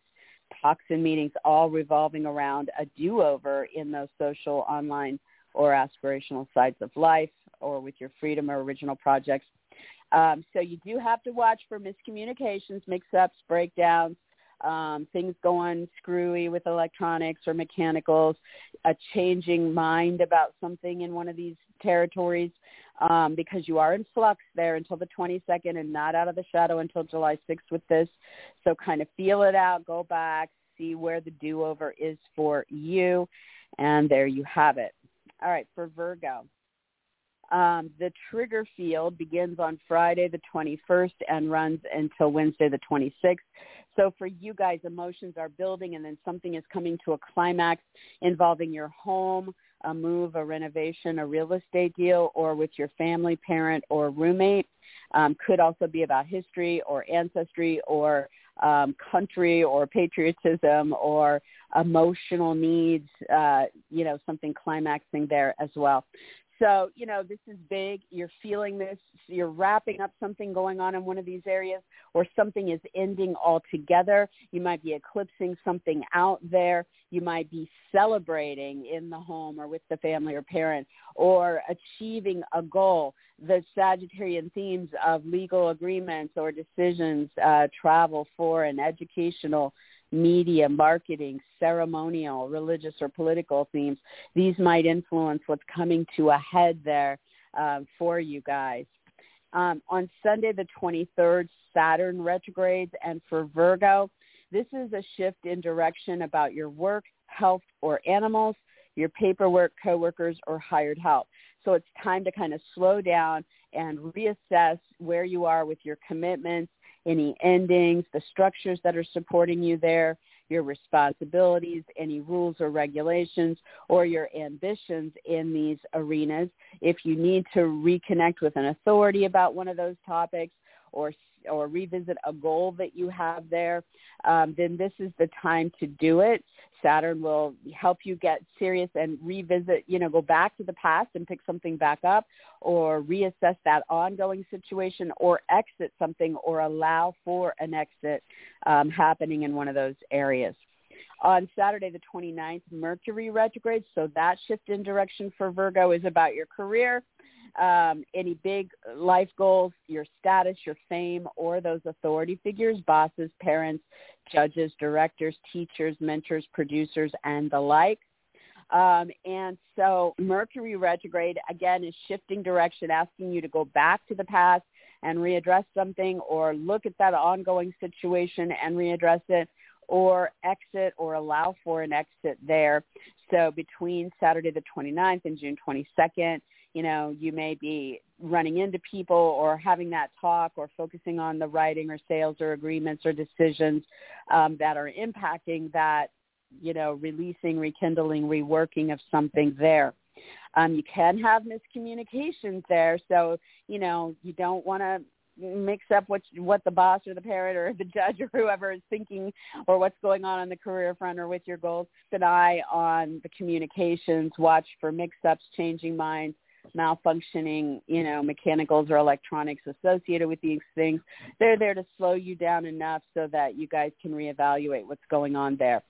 talks and meetings, all revolving around a do-over in those social, online, or aspirational sides of life, or with your freedom or original projects. Um, so you do have to watch for miscommunications, mix-ups, breakdowns, um, things going screwy with electronics or mechanicals, a changing mind about something in one of these territories, um, because you are in flux there until the twenty-second and not out of the shadow until July sixth with this. So kind of feel it out, go back, see where the do-over is for you, and there you have it. All right, for Virgo. Um, the trigger field begins on Friday the twenty-first and runs until Wednesday the twenty-sixth. So for you guys, emotions are building and then something is coming to a climax involving your home, a move, a renovation, a real estate deal, or with your family, parent, or roommate. Um, could also be about history or ancestry or um, country or patriotism or emotional needs, uh, you know, something climaxing there as well. So, you know, this is big. You're feeling this. You're wrapping up something going on in one of these areas, or something is ending altogether. You might be eclipsing something out there. You might be celebrating in the home or with the family or parent, or achieving a goal. The Sagittarian themes of legal agreements or decisions, uh, travel, foreign, educational, media, marketing, ceremonial, religious, or political themes. These might influence what's coming to a head there um, for you guys. Um, on Sunday the twenty-third, Saturn retrogrades, and for Virgo, this is a shift in direction about your work, health, or animals, your paperwork, coworkers, or hired help. So it's time to kind of slow down and reassess where you are with your commitments, any endings, the structures that are supporting you there, your responsibilities, any rules or regulations, or your ambitions in these arenas. If you need to reconnect with an authority about one of those topics or or revisit a goal that you have there, um, then this is the time to do it. Saturn will help you get serious and revisit, you know, go back to the past and pick something back up or reassess that ongoing situation or exit something or allow for an exit um, happening in one of those areas. On Saturday the twenty-ninth, Mercury retrogrades, so that shift in direction for Virgo is about your career, um, any big life goals, your status, your fame, or those authority figures, bosses, parents, judges, directors, teachers, mentors, producers, and the like. Um, and so Mercury retrograde, again, is shifting direction, asking you to go back to the past and readdress something or look at that ongoing situation and readdress it, or exit or allow for an exit there. So between Saturday the twenty-ninth and June twenty-second, you know, you may be running into people or having that talk or focusing on the writing or sales or agreements or decisions um, that are impacting that, you know, releasing, rekindling, reworking of something there. Um, you can have miscommunications there. So, you know, you don't want to mix up what what the boss or the parent or the judge or whoever is thinking or what's going on on the career front or with your goals. Keep an eye on the communications. Watch for mix-ups, changing minds, malfunctioning, you know, mechanicals or electronics associated with these things. They're there to slow you down enough so that you guys can reevaluate what's going on there.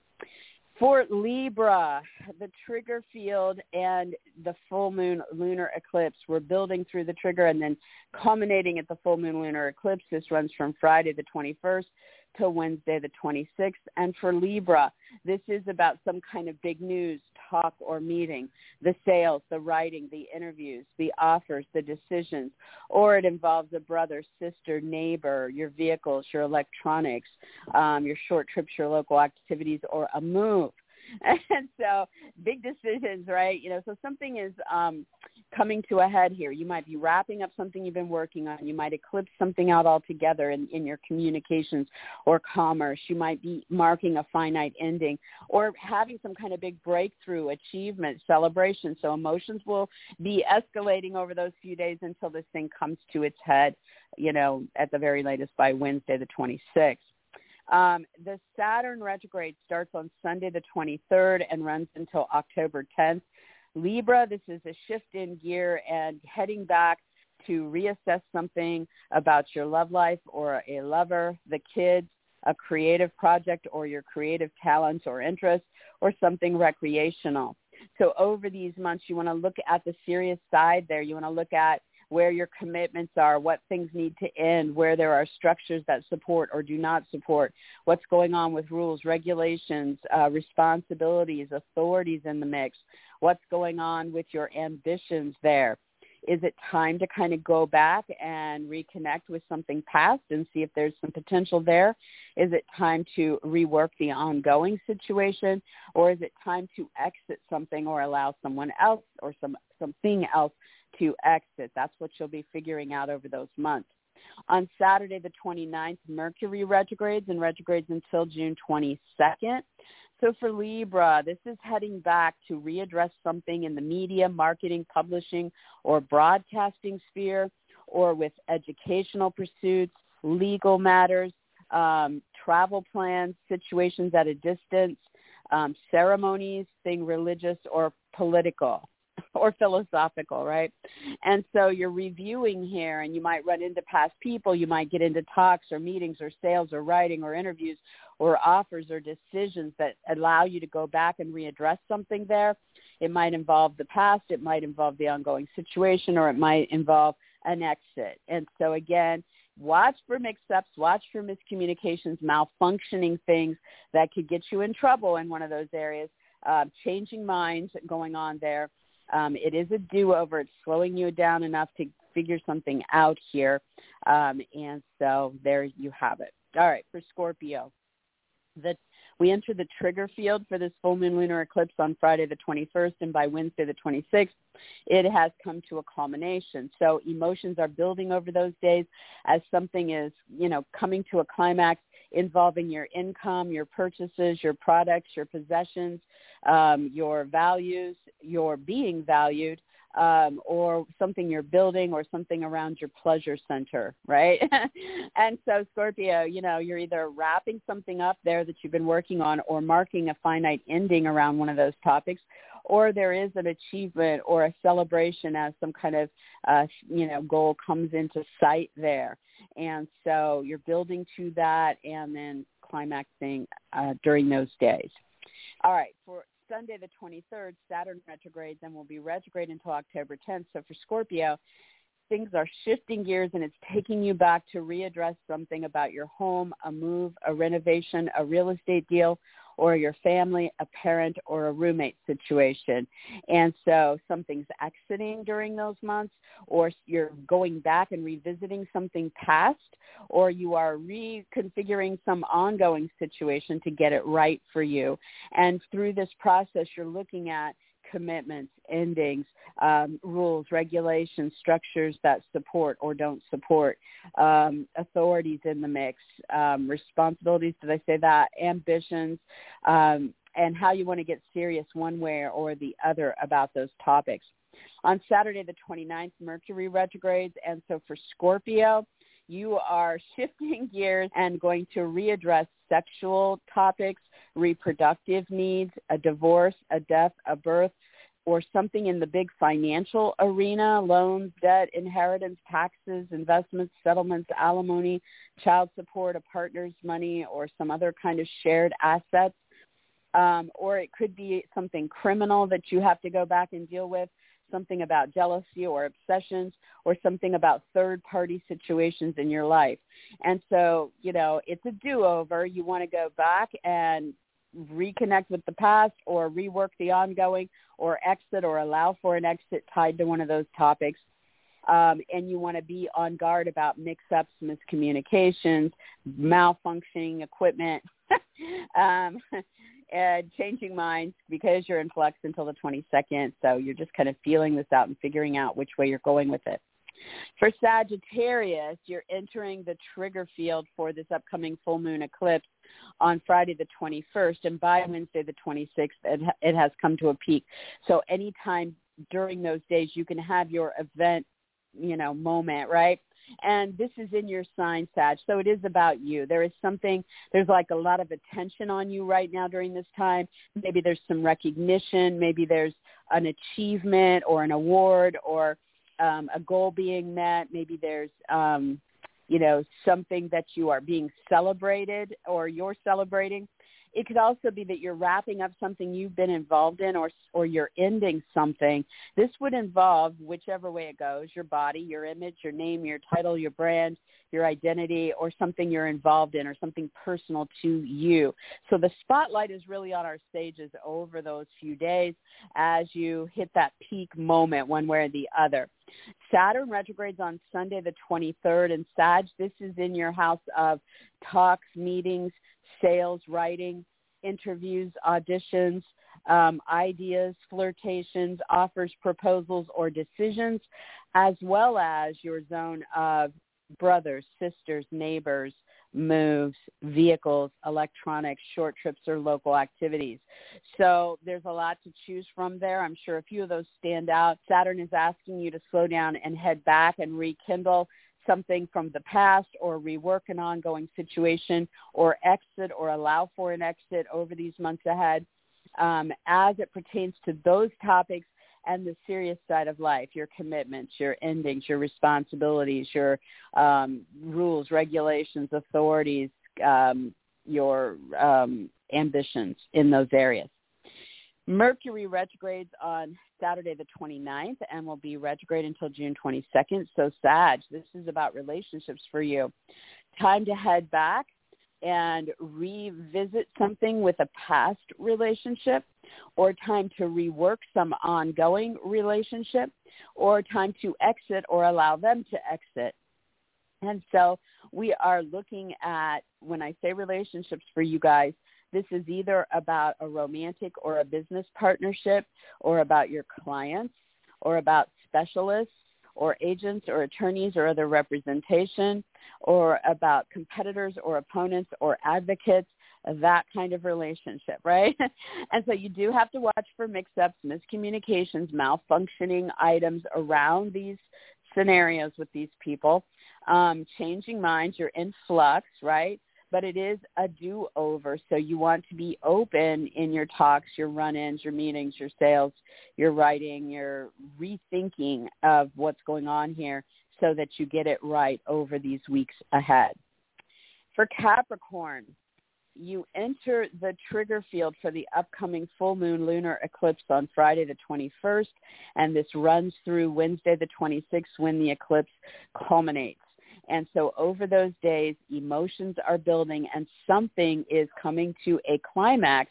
For Libra, the trigger field and the full moon lunar eclipse, we're building through the trigger and then culminating at the full moon lunar eclipse. This runs from Friday the twenty-first to Wednesday the twenty-sixth. And for Libra, this is about some kind of big news, talk, or meeting, the sales, the writing, the interviews, the offers, the decisions, or it involves a brother, sister, neighbor, your vehicles, your electronics, um, your short trips, your local activities, or a move. And so big decisions, right? You know, so something is um, coming to a head here. You might be wrapping up something you've been working on. You might eclipse something out altogether in, in your communications or commerce. You might be marking a finite ending or having some kind of big breakthrough, achievement, celebration. So emotions will be escalating over those few days until this thing comes to its head, you know, at the very latest by Wednesday the twenty-sixth. Um, the Saturn retrograde starts on Sunday the twenty-third and runs until October tenth. Libra, this is a shift in gear and heading back to reassess something about your love life or a lover, the kids, a creative project or your creative talents or interests, or something recreational. So over these months, you want to look at the serious side there. You want to look at where your commitments are, what things need to end, where there are structures that support or do not support, what's going on with rules, regulations, uh, responsibilities, authorities in the mix, what's going on with your ambitions there. Is it time to kind of go back and reconnect with something past and see if there's some potential there? Is it time to rework the ongoing situation, or is it time to exit something or allow someone else or some something else to exit? That's what you'll be figuring out over those months. On Saturday the twenty-ninth, Mercury retrogrades and retrogrades until June twenty-second. So for Libra, this is heading back to readdress something in the media, marketing, publishing, or broadcasting sphere, or with educational pursuits, legal matters, um, travel plans, situations at a distance, um, ceremonies, thing religious or political or philosophical, right? And so you're reviewing here, and you might run into past people. You might get into talks or meetings or sales or writing or interviews or offers or decisions that allow you to go back and readdress something there. It might involve the past. It might involve the ongoing situation, or it might involve an exit. And so, again, watch for mix-ups, watch for miscommunications, malfunctioning things that could get you in trouble in one of those areas, uh, changing minds going on there. Um, it is a do-over. It's slowing you down enough to figure something out here. Um, and so there you have it. All right, for Scorpio, the, we enter the trigger field for this full moon lunar eclipse on Friday the twenty-first, and by Wednesday the twenty-sixth, it has come to a culmination. So emotions are building over those days as something is, you know, coming to a climax, involving your income, your purchases, your products, your possessions, um, your values, your being valued, um, or something you're building or something around your pleasure center, right? And so Scorpio, you know, you're either wrapping something up there that you've been working on or marking a finite ending around one of those topics, or there is an achievement or a celebration as some kind of, uh, you know, goal comes into sight there. And so you're building to that and then climaxing uh, during those days. All right, for Sunday the twenty-third, Saturn retrogrades and will be retrograde until October tenth. So for Scorpio, things are shifting gears and it's taking you back to readdress something about your home, a move, a renovation, a real estate deal, or your family, a parent, or a roommate situation. And so something's exiting during those months, or you're going back and revisiting something past, or you are reconfiguring some ongoing situation to get it right for you. And through this process, you're looking at commitments, endings, um, rules, regulations, structures that support or don't support, um, authorities in the mix, um, responsibilities, did I say that, ambitions, um, and how you want to get serious one way or the other about those topics. On Saturday the twenty-ninth, Mercury retrogrades, and so for Scorpio, you are shifting gears and going to readdress sexual topics, reproductive needs, a divorce, a death, a birth, or something in the big financial arena, loans, debt, inheritance, taxes, investments, settlements, alimony, child support, a partner's money, or some other kind of shared assets. um, or it could be something criminal that you have to go back and deal with, something about jealousy or obsessions, or something about third-party situations in your life. And so, you know, it's a do-over. You want to go back and reconnect with the past, or rework the ongoing, or exit, or allow for an exit tied to one of those topics. Um, and you want to be on guard about mix-ups, miscommunications, malfunctioning equipment, um, and changing minds, because you're in flux until the twenty-second. So you're just kind of feeling this out and figuring out which way you're going with it. For Sagittarius, you're entering the trigger field for this upcoming full moon eclipse on Friday the twenty-first, and by Wednesday the twenty-sixth, it, it has come to a peak. So anytime during those days, you can have your event, you know, moment, right? And this is in your sign, Sag, so it is about you. There is something, there's like a lot of attention on you right now during this time. Maybe there's some recognition, maybe there's an achievement or an award, or Um, a goal being met. Maybe there's, um, you know, something that you are being celebrated, or you're celebrating. It could also be that you're wrapping up something you've been involved in, or or you're ending something. This would involve, whichever way it goes, your body, your image, your name, your title, your brand, your identity, or something you're involved in, or something personal to you. So the spotlight is really on our Sages over those few days as you hit that peak moment one way or the other. Saturn retrogrades on Sunday the twenty-third, and Sag, this is in your house of talks, meetings, sales, writing, interviews, auditions, um, ideas, flirtations, offers, proposals, or decisions, as well as your zone of brothers, sisters, neighbors, moves, vehicles, electronics, short trips, or local activities. So there's a lot to choose from there. I'm sure a few of those stand out. Saturn is asking you to slow down and head back and rekindle something from the past, or rework an ongoing situation, or exit, or allow for an exit over these months ahead, um, as it pertains to those topics and the serious side of life, your commitments, your endings, your responsibilities, your um, rules, regulations, authorities, um, your um, ambitions in those areas. Mercury retrogrades on Saturday the twenty-ninth and will be retrograde until June twenty-second. So Sag, this is about relationships for you. Time to head back and revisit something with a past relationship, or time to rework some ongoing relationship, or time to exit or allow them to exit. And so we are looking at, when I say relationships for you guys, this is either about a romantic or a business partnership, or about your clients, or about specialists, or agents, or attorneys, or other representation, or about competitors, or opponents, or advocates, that kind of relationship, right? And so you do have to watch for mix-ups, miscommunications, malfunctioning items around these scenarios with these people. Um, changing minds, you're in flux, right? But it is a do-over, so you want to be open in your talks, your run-ins, your meetings, your sales, your writing, your rethinking of what's going on here, so that you get it right over these weeks ahead. For Capricorn, you enter the trigger field for the upcoming full moon lunar eclipse on Friday the twenty-first, and this runs through Wednesday the twenty-sixth, when the eclipse culminates. And so over those days, emotions are building, and something is coming to a climax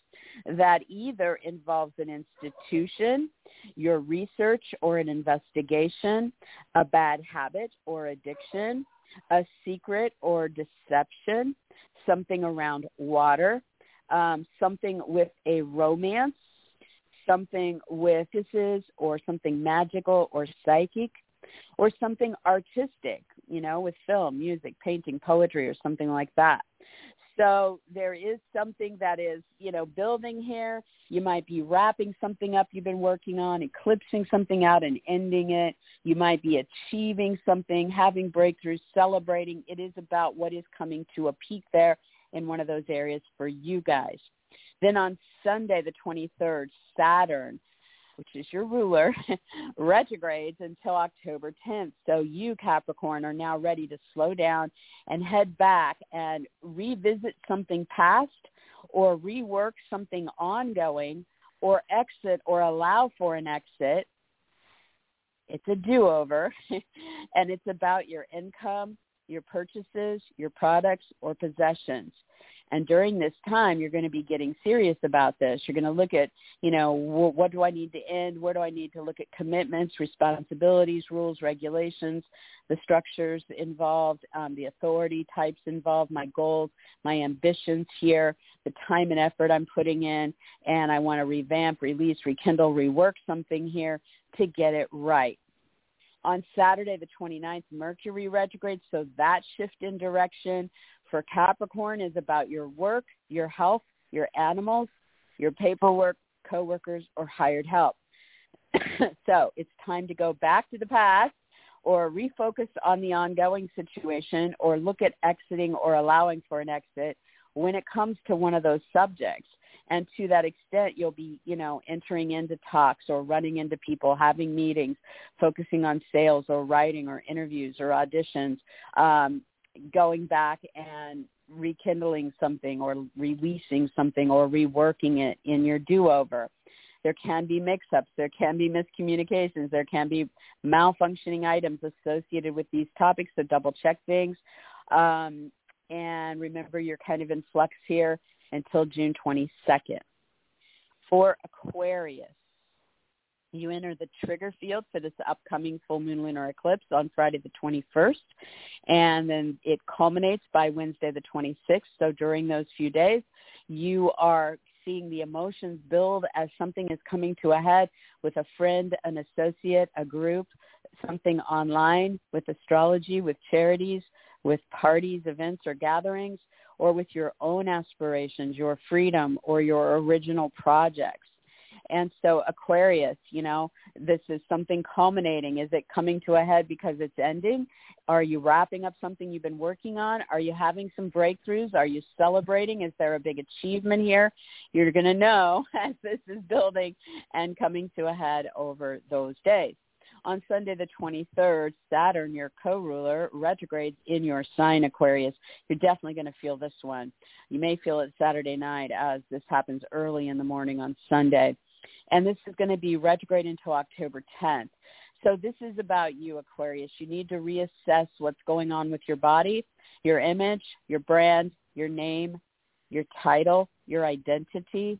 that either involves an institution, your research, or an investigation, a bad habit or addiction, a secret or deception, something around water, um, something with a romance, something with kisses, or something magical or psychic, or something artistic, you know, with film, music, painting, poetry, or something like that. So there is something that is, you know, building here. You might be wrapping something up you've been working on, eclipsing something out and ending it. You might be achieving something, having breakthroughs, celebrating. It is about what is coming to a peak there in one of those areas for you guys. Then on Sunday, the twenty-third, Saturn, which is your ruler, retrogrades until October tenth. So you, Capricorn, are now ready to slow down and head back and revisit something past, or rework something ongoing or exit or allow for an exit. It's a do-over, and it's about your income, your purchases, your products, or possessions. And during this time, you're going to be getting serious about this. You're going to look at, you know, wh- what do I need to end? Where do I need to look at commitments, responsibilities, rules, regulations, the structures involved, um, the authority types involved, my goals, my ambitions here, the time and effort I'm putting in, and I want to revamp, release, rekindle, rework something here to get it right. On Saturday, the twenty-ninth, Mercury retrograde, so that shift in direction for Capricorn is about your work, your health, your animals, your paperwork, coworkers, or hired help. So it's time to go back to the past or refocus on the ongoing situation or look at exiting or allowing for an exit when it comes to one of those subjects. And to that extent, you'll be, you know, entering into talks or running into people, having meetings, focusing on sales or writing or interviews or auditions, um, going back and rekindling something or releasing something or reworking it in your do-over. There can be mix-ups. There can be miscommunications. There can be malfunctioning items associated with these topics, so double-check things. Um, and remember, you're kind of in flux here until June twenty-second. For Aquarius, you enter the trigger field for this upcoming full moon lunar eclipse on Friday the twenty-first, and then it culminates by Wednesday the twenty-sixth. So during those few days, you are seeing the emotions build as something is coming to a head with a friend, an associate, a group, something online, with astrology, with charities, with parties, events, or gatherings, or with your own aspirations, your freedom, or your original projects. And so Aquarius, you know, this is something culminating. Is it coming to a head because it's ending? Are you wrapping up something you've been working on? Are you having some breakthroughs? Are you celebrating? Is there a big achievement here? You're going to know as this is building and coming to a head over those days. On Sunday the twenty-third, Saturn, your co-ruler, retrogrades in your sign, Aquarius. You're definitely going to feel this one. You may feel it Saturday night as this happens early in the morning on Sunday. And this is going to be retrograde until October tenth. So this is about you, Aquarius. You need to reassess what's going on with your body, your image, your brand, your name, your title, your identity,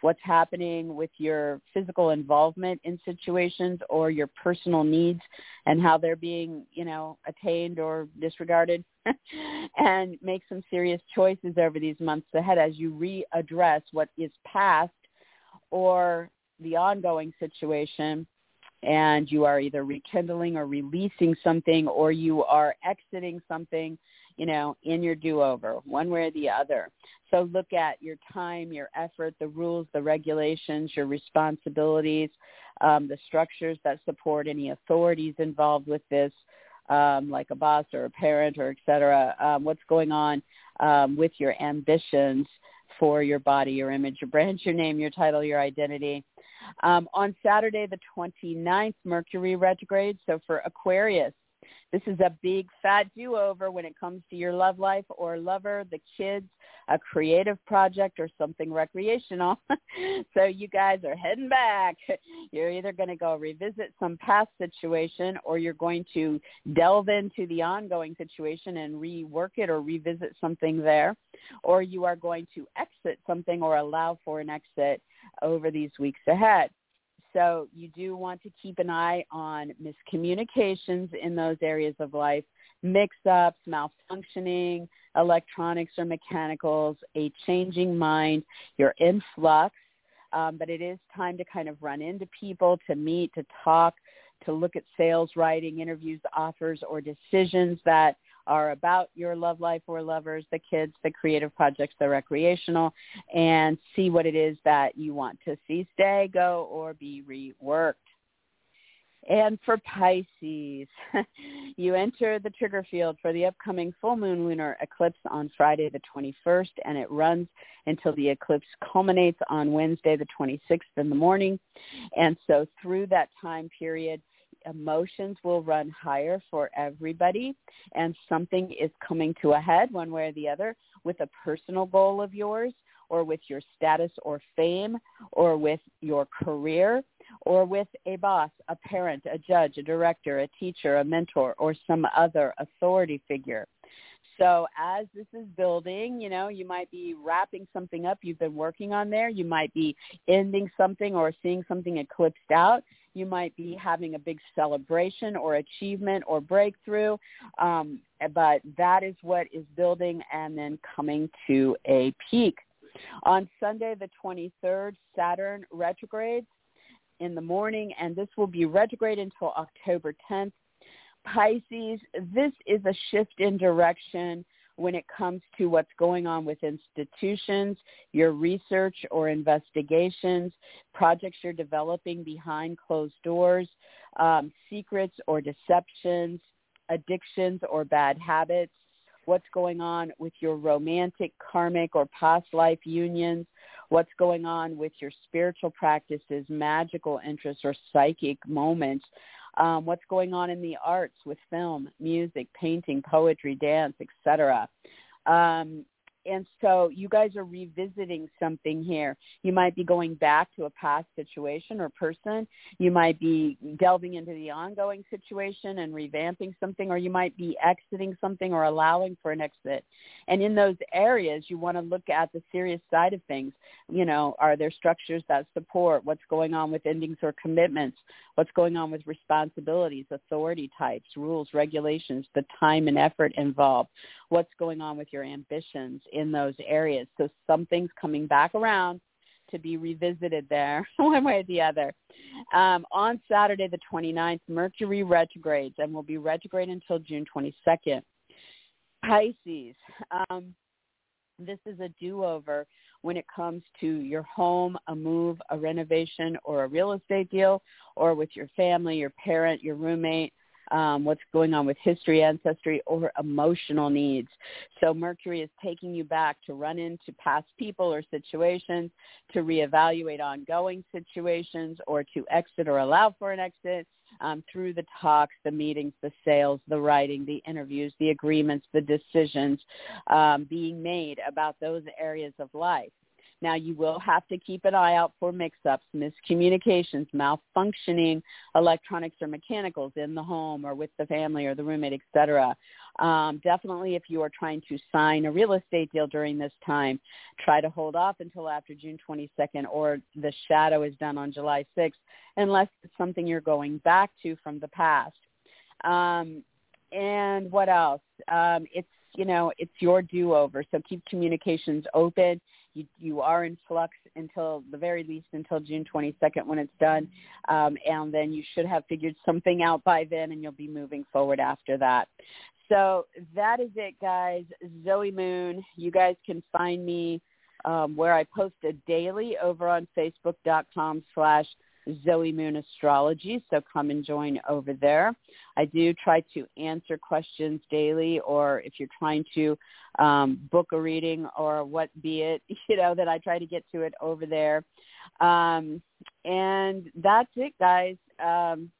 what's happening with your physical involvement in situations or your personal needs and how they're being, you know, attained or disregarded, and make some serious choices over these months ahead as you readdress what is past or the ongoing situation, and you are either rekindling or releasing something or you are exiting something, you know, in your do-over, one way or the other. So look at your time, your effort, the rules, the regulations, your responsibilities, um, the structures that support any authorities involved with this, um, like a boss or a parent or et cetera, um, what's going on um, with your ambitions for your body, your image, your brand, your name, your title, your identity. Um, on Saturday, the twenty-ninth, Mercury retrograde. So for Aquarius, this is a big fat do-over when it comes to your love life or lover, the kids, a creative project, or something recreational. So you guys are heading back. You're either going to go revisit some past situation or you're going to delve into the ongoing situation and rework it or revisit something there, or you are going to exit something or allow for an exit over these weeks ahead. So you do want to keep an eye on miscommunications in those areas of life, mix-ups, malfunctioning, electronics or mechanicals, a changing mind. You're in flux, um, but it is time to kind of run into people, to meet, to talk, to look at sales, writing, interviews, offers, or decisions that are about your love life or lovers, the kids, the creative projects, the recreational, and see what it is that you want to see, stay, go, or be reworked. And for Pisces, you enter the trigger field for the upcoming full moon lunar eclipse on Friday the twenty-first, and it runs until the eclipse culminates on Wednesday the twenty-sixth in the morning. And so through that time period, emotions will run higher for everybody, and something is coming to a head one way or the other with a personal goal of yours or with your status or fame, or with your career, or with a boss, a parent, a judge, a director, a teacher, a mentor, or some other authority figure. So as this is building, you know, you might be wrapping something up you've been working on there. You might be ending something or seeing something eclipsed out. You might be having a big celebration or achievement or breakthrough. Um, but that is what is building and then coming to a peak. On Sunday, the twenty-third, Saturn retrogrades in the morning, and this will be retrograde until October tenth. Pisces, this is a shift in direction when it comes to what's going on with institutions, your research or investigations, projects you're developing behind closed doors, um, secrets or deceptions, addictions or bad habits, what's going on with your romantic, karmic, or past life unions, what's going on with your spiritual practices, magical interests, or psychic moments, um, what's going on in the arts with film, music, painting, poetry, dance, et cetera. Um, and so you guys are revisiting something here. You might be going back to a past situation or person. You might be delving into the ongoing situation and revamping something, or you might be exiting something or allowing for an exit. And in those areas, you want to look at the serious side of things. You know, are there structures that support what's going on with endings or commitments? What's going on with responsibilities, authority types, rules, regulations, the time and effort involved? What's going on with your ambitions in those areas? So something's coming back around to be revisited there one way or the other. Um, on Saturday, the twenty-ninth, Mercury retrogrades and will be retrograde until June twenty-second. Pisces, um, this is a do-over when it comes to your home, a move, a renovation, or a real estate deal, or with your family, your parent, your roommate, Um, what's going on with history, ancestry, or emotional needs. So Mercury is taking you back to run into past people or situations, to reevaluate ongoing situations, or to exit or allow for an exit um, through the talks, the meetings, the sales, the writing, the interviews, the agreements, the decisions um, being made about those areas of life. Now, you will have to keep an eye out for mix-ups, miscommunications, malfunctioning, electronics or mechanicals in the home or with the family or the roommate, et cetera. Um, definitely, if you are trying to sign a real estate deal during this time, try to hold off until after June twenty-second, or the shadow is done on July sixth, unless it's something you're going back to from the past. Um, and what else? Um, it's, you know, it's your do-over, so keep communications open. You, you are in flux until the very least until June twenty-second when it's done, um, and then you should have figured something out by then, and you'll be moving forward after that. So that is it, guys. Zoe Moon. You guys can find me um, where I post a daily over on Facebook.com slash Zoe Moon Astrology, so come and join over there. I do try to answer questions daily, or if you're trying to um, book a reading or what be it, you know, that I try to get to it over there. Um, and that's it, guys. Um,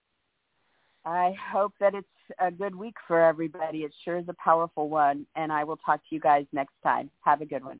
I hope that it's a good week for everybody. It sure is a powerful one, and I will talk to you guys next time. Have a good one.